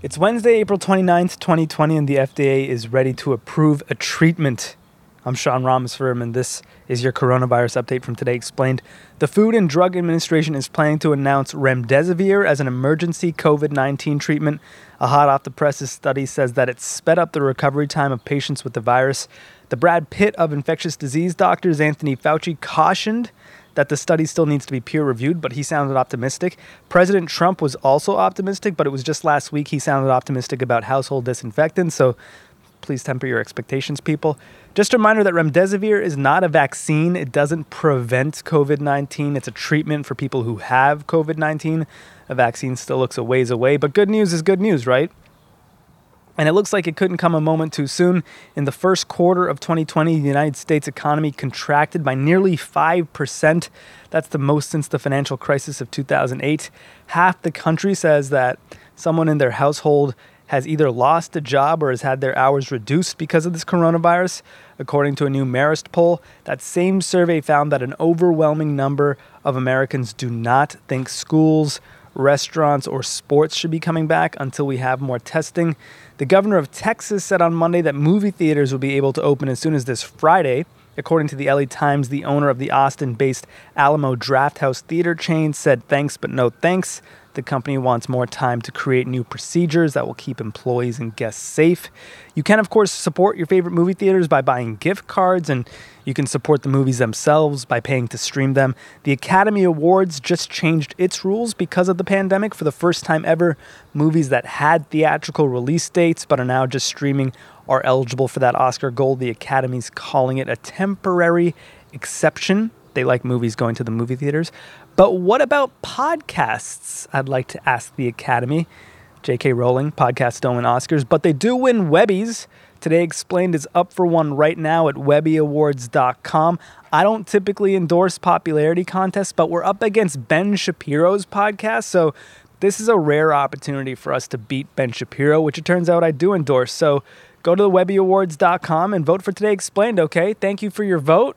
It's Wednesday, April 29th, 2020, and the FDA is ready to approve a treatment. I'm Sean Ramos-Firm, and this is your coronavirus update from Today Explained. The Food and Drug Administration is planning to announce remdesivir as an emergency COVID-19 treatment. A hot-off-the-presses study says that it sped up the recovery time of patients with the virus. The Brad Pitt of infectious disease doctors, Anthony Fauci, cautioned that the study still needs to be peer-reviewed, but he sounded optimistic. President Trump was also optimistic, but it was just last week he sounded optimistic about household disinfectants, so please temper your expectations, people. Just a reminder that remdesivir is not a vaccine. It doesn't prevent COVID-19. It's a treatment for people who have COVID-19. A vaccine still looks a ways away, but good news is good news, right? And it looks like it couldn't come a moment too soon. In the first quarter of 2020, the United States economy contracted by nearly 5%. That's the most since the financial crisis of 2008. Half the country says that someone in their household has either lost a job or has had their hours reduced because of this coronavirus. According to a new Marist poll, that same survey found that an overwhelming number of Americans do not think schools, restaurants, or sports should be coming back until we have more testing. The governor of Texas said on Monday that movie theaters will be able to open as soon as this Friday. According to the LA Times, the owner of the Austin-based Alamo Drafthouse theater chain said thanks but no thanks. The company wants more time to create new procedures that will keep employees and guests safe. You can, of course, support your favorite movie theaters by buying gift cards, and you can support the movies themselves by paying to stream them. The Academy Awards just changed its rules because of the pandemic. For the first time ever, movies that had theatrical release dates but are now just streaming are eligible for that Oscar gold. The Academy's calling it a temporary exception. They like movies going to the movie theaters. But what about podcasts? I'd like to ask the Academy. J.K. Rowling, podcasts don't win Oscars, but they do win Webbies. Today Explained is up for one right now at WebbyAwards.com. I don't typically endorse popularity contests, but we're up against Ben Shapiro's podcast, so this is a rare opportunity for us to beat Ben Shapiro, which it turns out I do endorse. So go to the WebbyAwards.com and vote for Today Explained, okay? Thank you for your vote.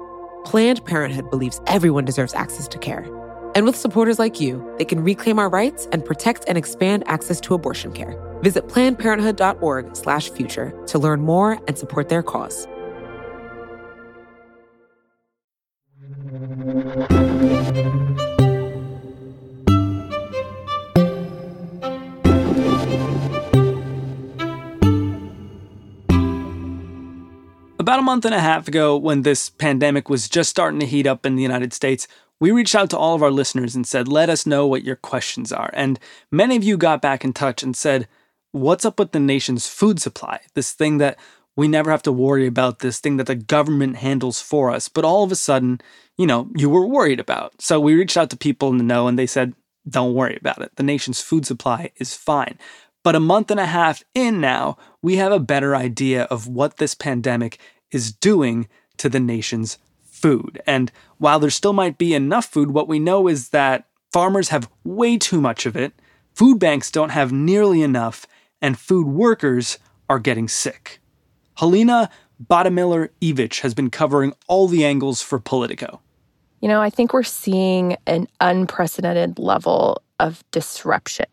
Planned Parenthood believes everyone deserves access to care. And with supporters like you, they can reclaim our rights and protect and expand access to abortion care. Visit PlannedParenthood.org/future to learn more and support their cause. About a month and a half ago, when this pandemic was just starting to heat up in the United States, we reached out to all of our listeners and said, let us know what your questions are. And many of you got back in touch and said, what's up with the nation's food supply? This thing that we never have to worry about, this thing that the government handles for us. But all of a sudden, you were worried about. So we reached out to people in the know and they said, don't worry about it. The nation's food supply is fine. But a month and a half in now, we have a better idea of what this pandemic is doing to the nation's food. And while there still might be enough food, what we know is that farmers have way too much of it, food banks don't have nearly enough, and food workers are getting sick. Helena Bottemiller Evich has been covering all the angles for Politico. I think we're seeing an unprecedented level of disruption.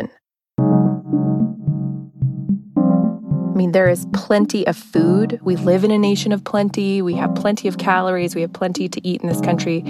There is plenty of food. We live in a nation of plenty. We have plenty of calories. We have plenty to eat in this country.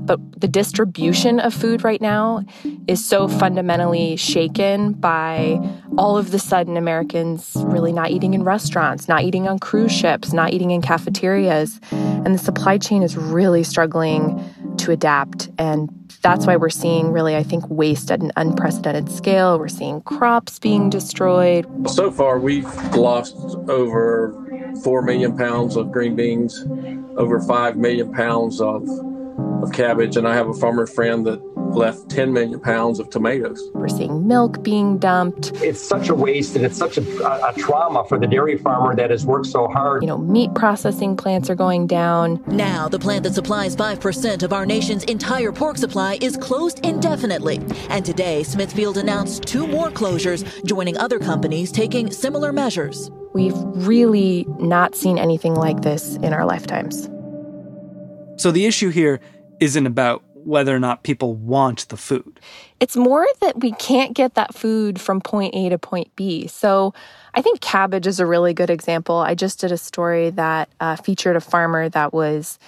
But the distribution of food right now is so fundamentally shaken by all of the sudden Americans really not eating in restaurants, not eating on cruise ships, not eating in cafeterias. And the supply chain is really struggling to adapt. And that's why we're seeing really, I think, waste at an unprecedented scale. We're seeing crops being destroyed. So far, we've lost over 4 million pounds of green beans, over 5 million pounds of cabbage. And I have a farmer friend that left 10 million pounds of tomatoes. We're seeing milk being dumped. It's such a waste, and it's such a trauma for the dairy farmer that has worked so hard. You know, meat processing plants are going down. Now, the plant that supplies 5% of our nation's entire pork supply is closed indefinitely. And today, Smithfield announced 2 more closures, joining other companies taking similar measures. We've really not seen anything like this in our lifetimes. So the issue here isn't about whether or not people want the food. It's more that we can't get that food from point A to point B. So I think cabbage is a really good example. I just did a story that featured a farmer that was,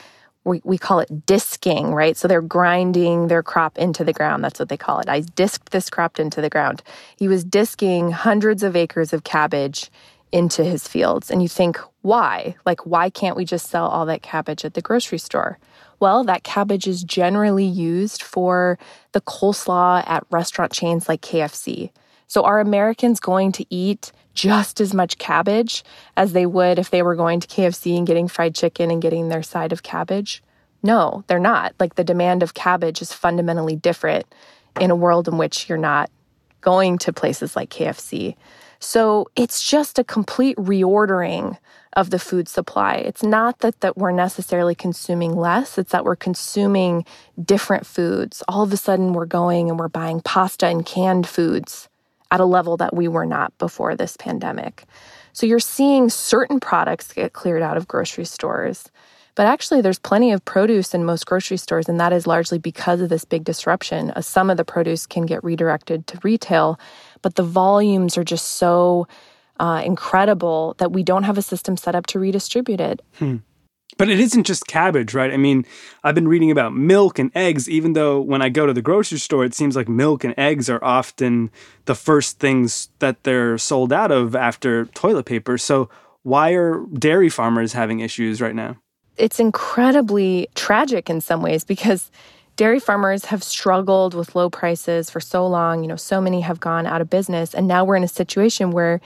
we call it disking, right? So they're grinding their crop into the ground. That's what they call it. I disked this crop into the ground. He was disking hundreds of acres of cabbage into his fields. And you think, why? Like, why can't we just sell all that cabbage at the grocery store? Well, that cabbage is generally used for the coleslaw at restaurant chains like KFC. So are Americans going to eat just as much cabbage as they would if they were going to KFC and getting fried chicken and getting their side of cabbage? No, they're not. Like, the demand of cabbage is fundamentally different in a world in which you're not going to places like KFC. So it's just a complete reordering of the food supply. It's not that we're necessarily consuming less, it's that we're consuming different foods. All of a sudden, we're going and we're buying pasta and canned foods at a level that we were not before this pandemic. So you're seeing certain products get cleared out of grocery stores. But actually, there's plenty of produce in most grocery stores, and that is largely because of this big disruption. Some of the produce can get redirected to retail, but the volumes are just so incredible that we don't have a system set up to redistribute it. But it isn't just cabbage, right? I mean, I've been reading about milk and eggs, even though when I go to the grocery store, it seems like milk and eggs are often the first things that they're sold out of after toilet paper. So why are dairy farmers having issues right now? It's incredibly tragic in some ways because dairy farmers have struggled with low prices for so long. You know, so many have gone out of business, and now we're in a situation where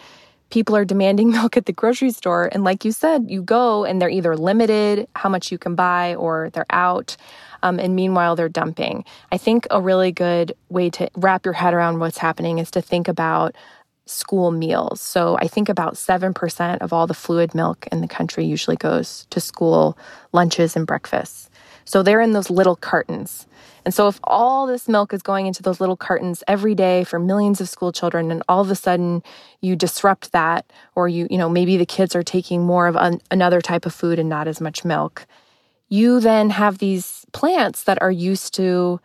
people are demanding milk at the grocery store. And like you said, you go and they're either limited how much you can buy or they're out. And meanwhile, they're dumping. I think a really good way to wrap your head around what's happening is to think about school meals. So I think about 7% of all the fluid milk in the country usually goes to school lunches and breakfasts. So they're in those little cartons. And so if all this milk is going into those little cartons every day for millions of school children, and all of a sudden you disrupt that, or you know, maybe the kids are taking more of another type of food and not as much milk, you then have these plants that are used to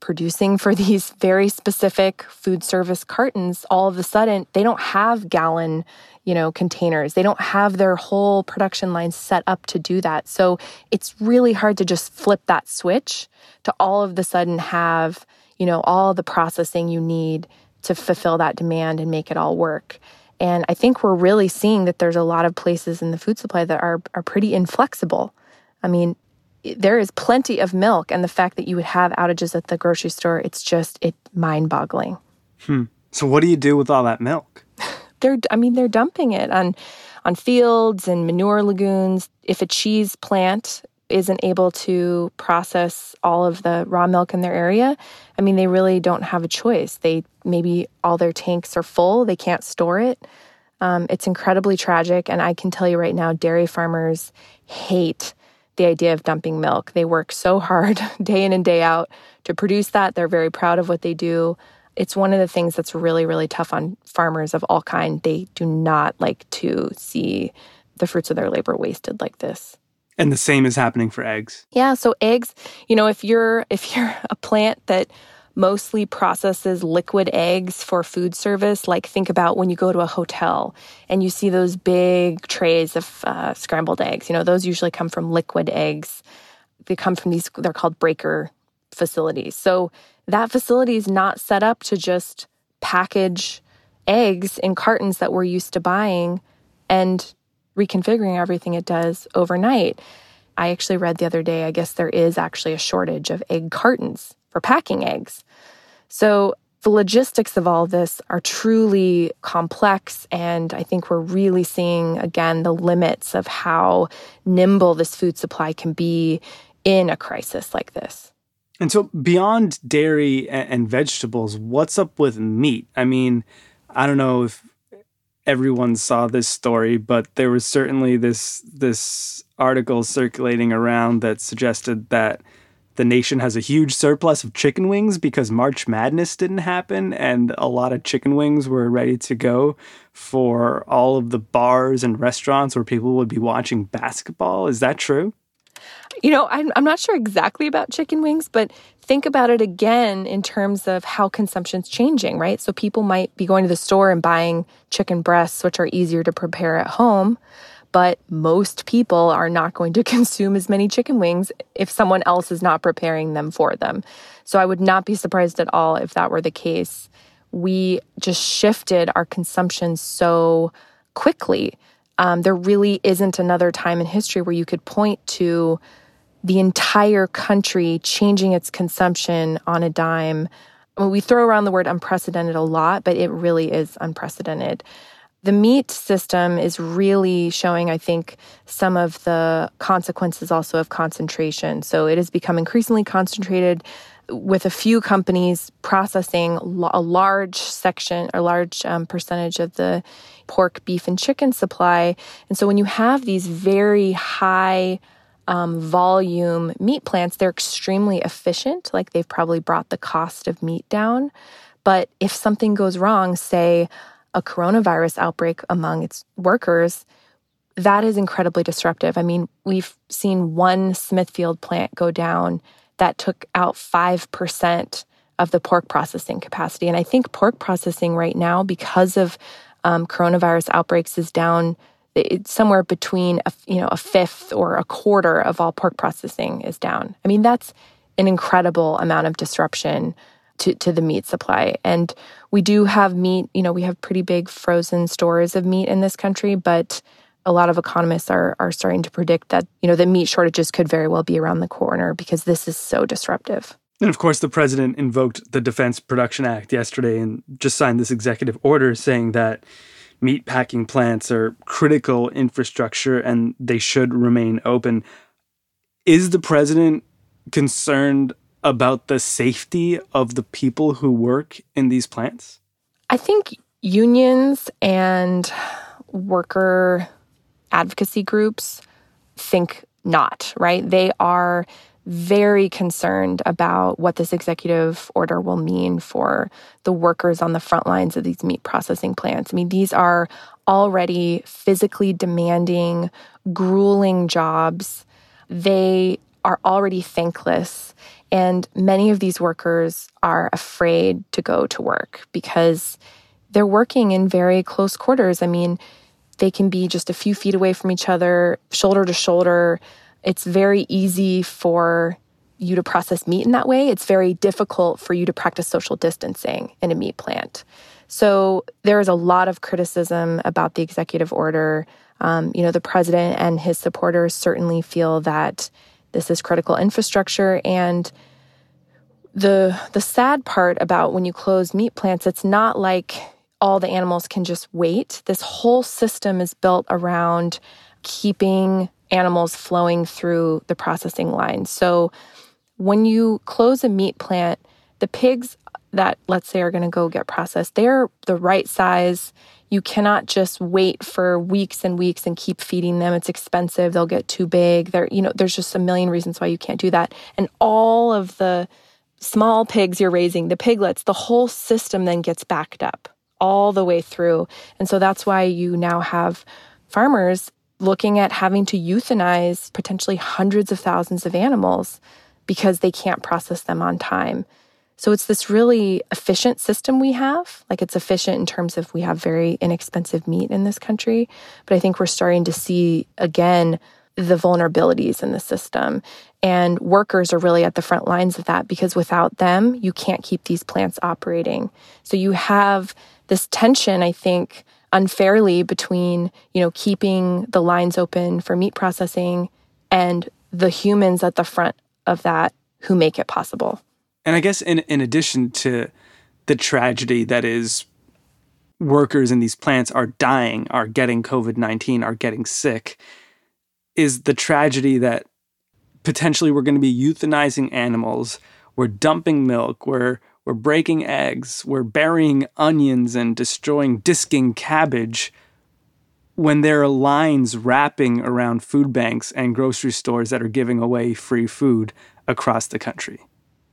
producing for these very specific food service cartons. All of a sudden, they don't have gallon, you know, containers. They don't have their whole production line set up to do that. So it's really hard to just flip that switch to all of the sudden have, you know, all the processing you need to fulfill that demand and make it all work. And I think we're really seeing that there's a lot of places in the food supply that are pretty inflexible. I mean, there is plenty of milk, and the fact that you would have outages at the grocery store, it's just mind-boggling. So what do you do with all that milk? They're dumping it on fields and manure lagoons. If a cheese plant isn't able to process all of the raw milk in their area, I mean, they really don't have a choice. Maybe all their tanks are full. They can't store it. It's incredibly tragic, and I can tell you right now, dairy farmers hate the idea of dumping milk. They work so hard day in and day out to produce that. They're very proud of what they do. It's one of the things that's really, really tough on farmers of all kinds. They do not like to see the fruits of their labor wasted like this. And the same is happening for eggs. Yeah, so eggs, you know, if you're a plant that mostly processes liquid eggs for food service. Like, think about when you go to a hotel and you see those big trays of scrambled eggs. You know, those usually come from liquid eggs. They come from these, they're called breaker facilities. So that facility is not set up to just package eggs in cartons that we're used to buying and reconfiguring everything it does overnight. I actually read the other day, I guess there is actually a shortage of egg cartons for packing eggs. So the logistics of all this are truly complex, and I think we're really seeing, again, the limits of how nimble this food supply can be in a crisis like this. And so beyond dairy and vegetables, what's up with meat? I mean, I don't know if everyone saw this story, but there was certainly this article circulating around that suggested that the nation has a huge surplus of chicken wings because March Madness didn't happen, and a lot of chicken wings were ready to go for all of the bars and restaurants where people would be watching basketball. Is that true? You know, I'm not sure exactly about chicken wings, but think about it again in terms of how consumption's changing, right? So people might be going to the store and buying chicken breasts, which are easier to prepare at home. But most people are not going to consume as many chicken wings if someone else is not preparing them for them. So I would not be surprised at all if that were the case. We just shifted our consumption so quickly. There really isn't another time in history where you could point to the entire country changing its consumption on a dime. I mean, we throw around the word unprecedented a lot, but it really is unprecedented. The meat system is really showing, I think, some of the consequences also of concentration. So it has become increasingly concentrated with a few companies processing a large section, a large percentage of the pork, beef, and chicken supply. And so when you have these very high volume meat plants, they're extremely efficient. Like they've probably brought the cost of meat down. But if something goes wrong, say, a coronavirus outbreak among its workers, that is incredibly disruptive. I mean, we've seen one Smithfield plant go down that took out 5% of the pork processing capacity. And I think pork processing right now, because of coronavirus outbreaks, is down somewhere between a fifth or a quarter of all pork processing is down. I mean, that's an incredible amount of disruption to the meat supply. And we do have meat, you know, we have pretty big frozen stores of meat in this country, but a lot of economists are starting to predict that, you know, the meat shortages could very well be around the corner because this is so disruptive. And of course, the president invoked the Defense Production Act yesterday and just signed this executive order saying that meat packing plants are critical infrastructure and they should remain open. Is the president concerned about the safety of the people who work in these plants? I think unions and worker advocacy groups think not, right? They are very concerned about what this executive order will mean for the workers on the front lines of these meat processing plants. I mean, these are already physically demanding, grueling jobs. They are already thankless. And many of these workers are afraid to go to work because they're working in very close quarters. I mean, they can be just a few feet away from each other, shoulder to shoulder. It's very easy for you to process meat in that way. It's very difficult for you to practice social distancing in a meat plant. So there is a lot of criticism about the executive order. You know, the president and his supporters certainly feel that this is critical infrastructure. And the sad part about when you close meat plants, it's not like all the animals can just wait. This whole system is built around keeping animals flowing through the processing line. So when you close a meat plant, the pigs that, let's say, are going to go get processed, they're the right size. You cannot just wait for weeks and weeks and keep feeding them. It's expensive. They'll get too big. You know, there's just a million reasons why you can't do that. And all of the small pigs you're raising, the piglets, the whole system then gets backed up all the way through. And so that's why you now have farmers looking at having to euthanize potentially hundreds of thousands of animals because they can't process them on time. So it's this really efficient system we have. Like, it's efficient in terms of we have very inexpensive meat in this country. But I think we're starting to see, again, the vulnerabilities in the system. And workers are really at the front lines of that because without them, you can't keep these plants operating. So you have this tension, I think, unfairly between, you know, keeping the lines open for meat processing and the humans at the front of that who make it possible. And I guess in addition to the tragedy that is workers in these plants are dying, are getting COVID-19, are getting sick, is the tragedy that potentially we're going to be euthanizing animals We're dumping milk. We're breaking eggs. We're burying onions and destroying, disking cabbage when there are lines wrapping around food banks and grocery stores that are giving away free food across the country.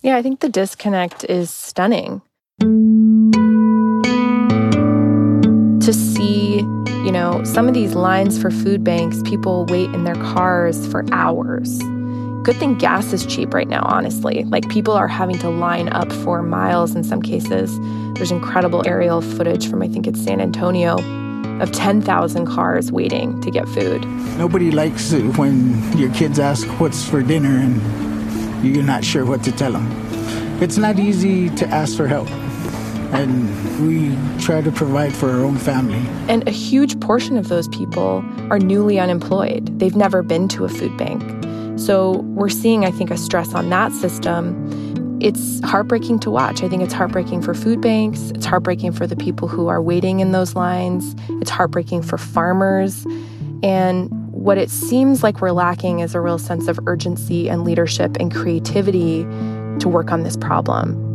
Yeah, I think the disconnect is stunning. To see, you know, some of these lines for food banks, people wait in their cars for hours. Good thing gas is cheap right now, honestly. Like, people are having to line up for miles in some cases. There's incredible aerial footage from, I think it's San Antonio, of 10,000 cars waiting to get food. Nobody likes it when your kids ask what's for dinner and you're not sure what to tell them. It's not easy to ask for help. And we try to provide for our own family. And a huge portion of those people are newly unemployed. They've never been to a food bank. So we're seeing, I think, a stress on that system. It's heartbreaking to watch. I think it's heartbreaking for food banks. It's heartbreaking for the people who are waiting in those lines. It's heartbreaking for farmers. And what it seems like we're lacking is a real sense of urgency and leadership and creativity to work on this problem.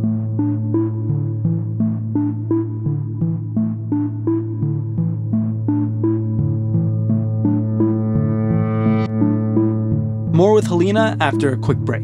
More with Helena after a quick break.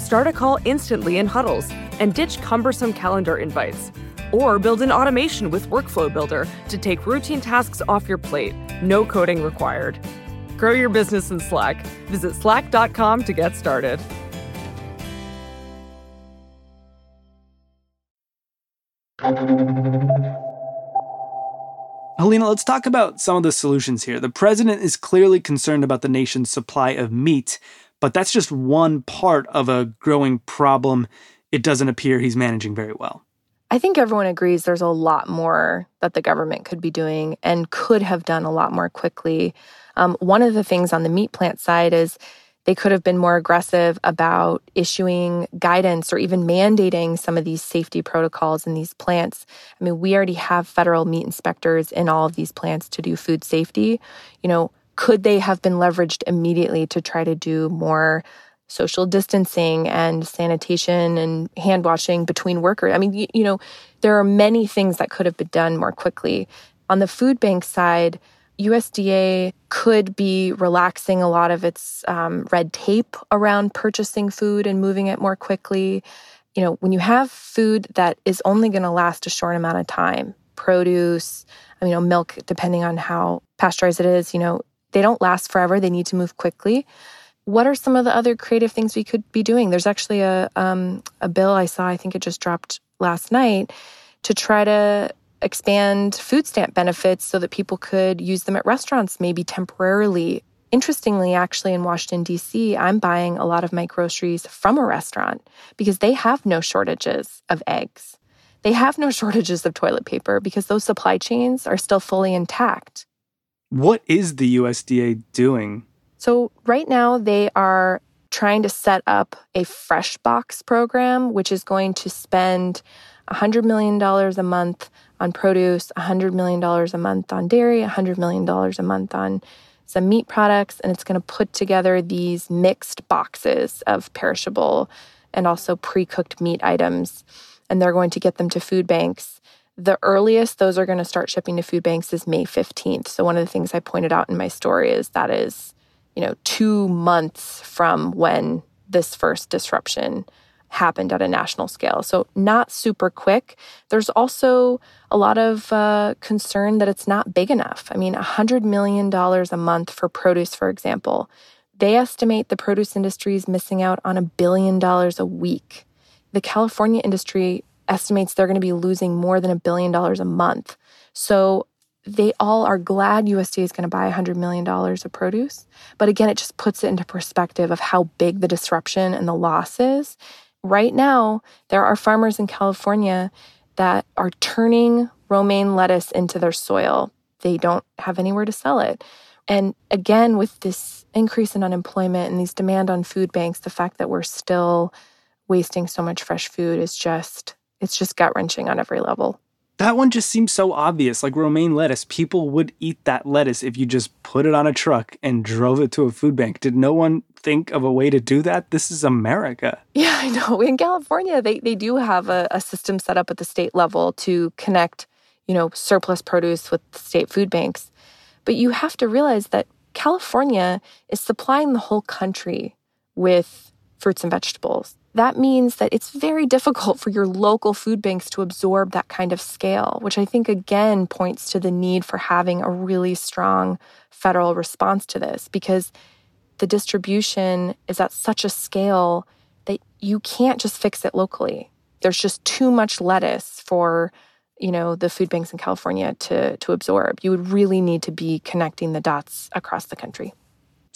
Start a call instantly in huddles and ditch cumbersome calendar invites. Or build an automation with Workflow Builder to take routine tasks off your plate. No coding required. Grow your business in Slack. Visit slack.com to get started. Helena, let's talk about some of the solutions here. The president is clearly concerned about the nation's supply of meat, but that's just one part of a growing problem it doesn't appear he's managing very well. I think everyone agrees there's a lot more that the government could be doing and could have done a lot more quickly. One of the things on the meat plant side is they could have been more aggressive about issuing guidance or even mandating some of these safety protocols in these plants. I mean, we already have federal meat inspectors in all of these plants to do food safety. You know, could they have been leveraged immediately to try to do more social distancing and sanitation and hand washing between workers? I mean, you know, there are many things that could have been done more quickly. On the food bank side, USDA could be relaxing a lot of its red tape around purchasing food and moving it more quickly. You know, when you have food that is only going to last a short amount of time, produce, you know, milk, depending on how pasteurized it is, you know, they don't last forever. They need to move quickly. What are some of the other creative things we could be doing? There's actually a bill I saw, I think it just dropped last night, to try to expand food stamp benefits so that people could use them at restaurants, maybe temporarily. Interestingly, actually, in Washington, D.C., I'm buying a lot of my groceries from a restaurant because they have no shortages of eggs. They have no shortages of toilet paper because those supply chains are still fully intact. What is the USDA doing? So right now they are trying to set up a fresh box program, which is going to spend $100 million a month on produce, $100 million a month on dairy, $100 million a month on some meat products, and it's going to put together these mixed boxes of perishable and also pre-cooked meat items, and they're going to get them to food banks. The earliest those are going to start shipping to food banks is May 15th. So one of the things I pointed out in my story is that is, 2 months from when this first disruption happened at a national scale. So not super quick. There's also a lot of concern that it's not big enough. I mean, $100 million a month for produce, for example. They estimate the produce industry is missing out on $1 billion a week. The California industry estimates they're going to be losing more than $1 billion a month. So they all are glad USDA is going to buy $100 million of produce. But again, it just puts it into perspective of how big the disruption and the loss is. Right now, there are farmers in California that are turning romaine lettuce into their soil. They don't have anywhere to sell it. And again, with this increase in unemployment and these demand on food banks, the fact that we're still wasting so much fresh food is just, it's just gut-wrenching on every level. That one just seems so obvious. Like romaine lettuce, people would eat that lettuce if you just put it on a truck and drove it to a food bank. Did no one think of a way to do that? This is America. Yeah, I know. In California, they do have a system set up at the state level to connect, surplus produce with state food banks. But you have to realize that California is supplying the whole country with fruits and vegetables. That means that it's very difficult for your local food banks to absorb that kind of scale, which I think, again, points to the need for having a really strong federal response to this, because the distribution is at such a scale that you can't just fix it locally. There's just too much lettuce for the food banks in California to absorb. You would really need to be connecting the dots across the country.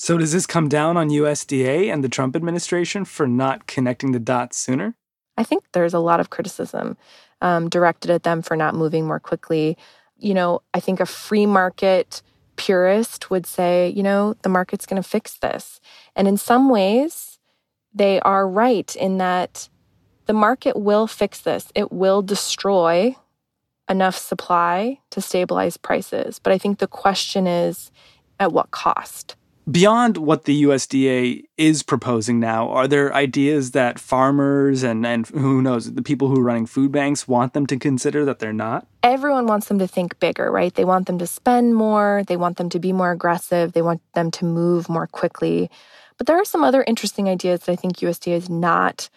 So does this come down on USDA and the Trump administration for not connecting the dots sooner? I think there's a lot of criticism directed at them for not moving more quickly. I think a free market purist would say, the market's going to fix this. And in some ways, they are right in that the market will fix this. It will destroy enough supply to stabilize prices. But I think the question is, at what cost? Beyond what the USDA is proposing now, are there ideas that farmers and who knows, the people who are running food banks want them to consider that they're not? Everyone wants them to think bigger, right? They want them to spend more. They want them to be more aggressive. They want them to move more quickly. But there are some other interesting ideas that I think USDA is not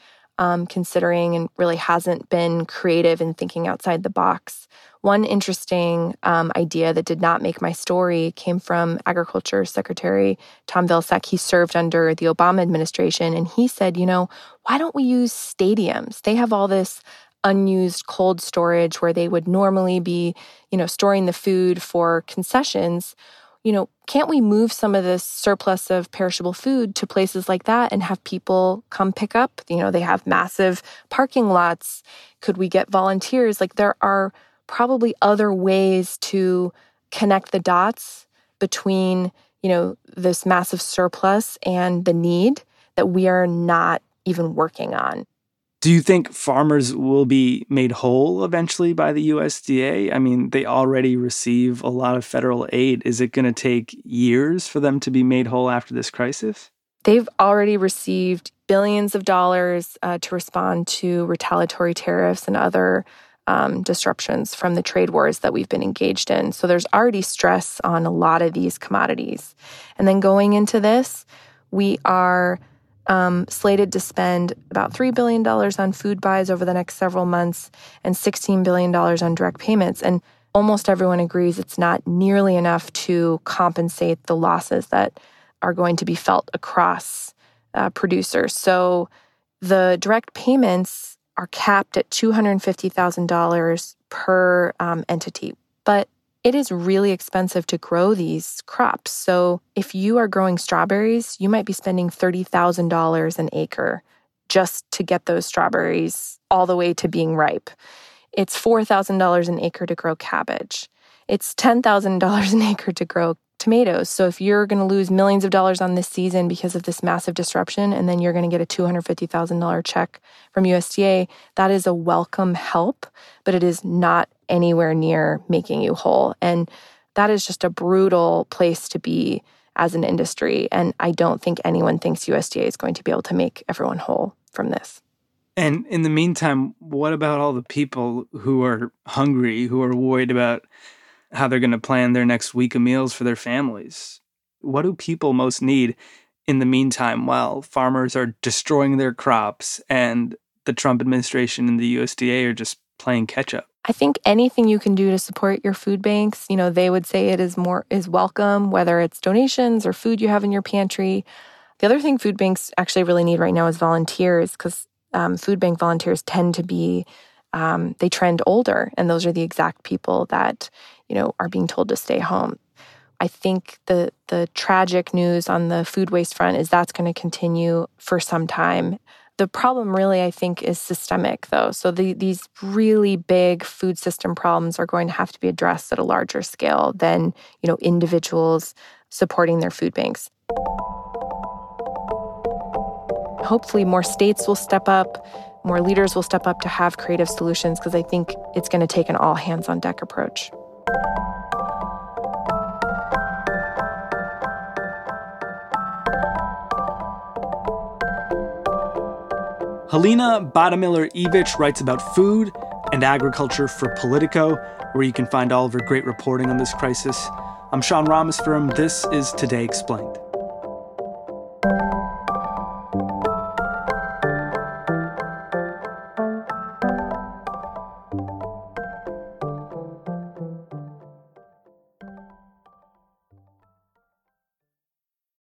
considering and really hasn't been creative in thinking outside the box. One interesting idea that did not make my story came from Agriculture Secretary Tom Vilsack. He served under the Obama administration, and he said, why don't we use stadiums? They have all this unused cold storage where they would normally be, storing the food for concessions. Can't we move some of this surplus of perishable food to places like that and have people come pick up? They have massive parking lots. Could we get volunteers? There are probably other ways to connect the dots between, this massive surplus and the need that we are not even working on. Do you think farmers will be made whole eventually by the USDA? I mean, they already receive a lot of federal aid. Is it going to take years for them to be made whole after this crisis? They've already received billions of dollars to respond to retaliatory tariffs and other disruptions from the trade wars that we've been engaged in. So there's already stress on a lot of these commodities. And then going into this, we are slated to spend about $3 billion on food buys over the next several months and $16 billion on direct payments. And almost everyone agrees it's not nearly enough to compensate the losses that are going to be felt across producers. So the direct payments are capped at $250,000 per entity. But it is really expensive to grow these crops. So if you are growing strawberries, you might be spending $30,000 an acre just to get those strawberries all the way to being ripe. It's $4,000 an acre to grow cabbage. It's $10,000 an acre to grow tomatoes. So if you're going to lose millions of dollars on this season because of this massive disruption, and then you're going to get a $250,000 check from USDA, that is a welcome help, but it is not anywhere near making you whole. And that is just a brutal place to be as an industry. And I don't think anyone thinks USDA is going to be able to make everyone whole from this. And in the meantime, what about all the people who are hungry, who are worried about how they're going to plan their next week of meals for their families? What do people most need in the meantime while farmers are destroying their crops and the Trump administration and the USDA are just playing catch up? I think anything you can do to support your food banks, you know, they would say it is welcome, whether it's donations or food you have in your pantry. The other thing food banks actually really need right now is volunteers, because food bank volunteers tend to be, they trend older, and those are the exact people that, you know, are being told to stay home. I think the tragic news on the food waste front is that's going to continue for some time. The problem really, I think, is systemic, though. So these really big food system problems are going to have to be addressed at a larger scale than, you know, individuals supporting their food banks. Hopefully more states will step up, more leaders will step up to have creative solutions, because I think it's going to take an all-hands-on-deck approach. Helena Bottemiller Evich writes about food and agriculture for Politico, where you can find all of her great reporting on this crisis. I'm Sean Ramos-Firm. This is Today Explained.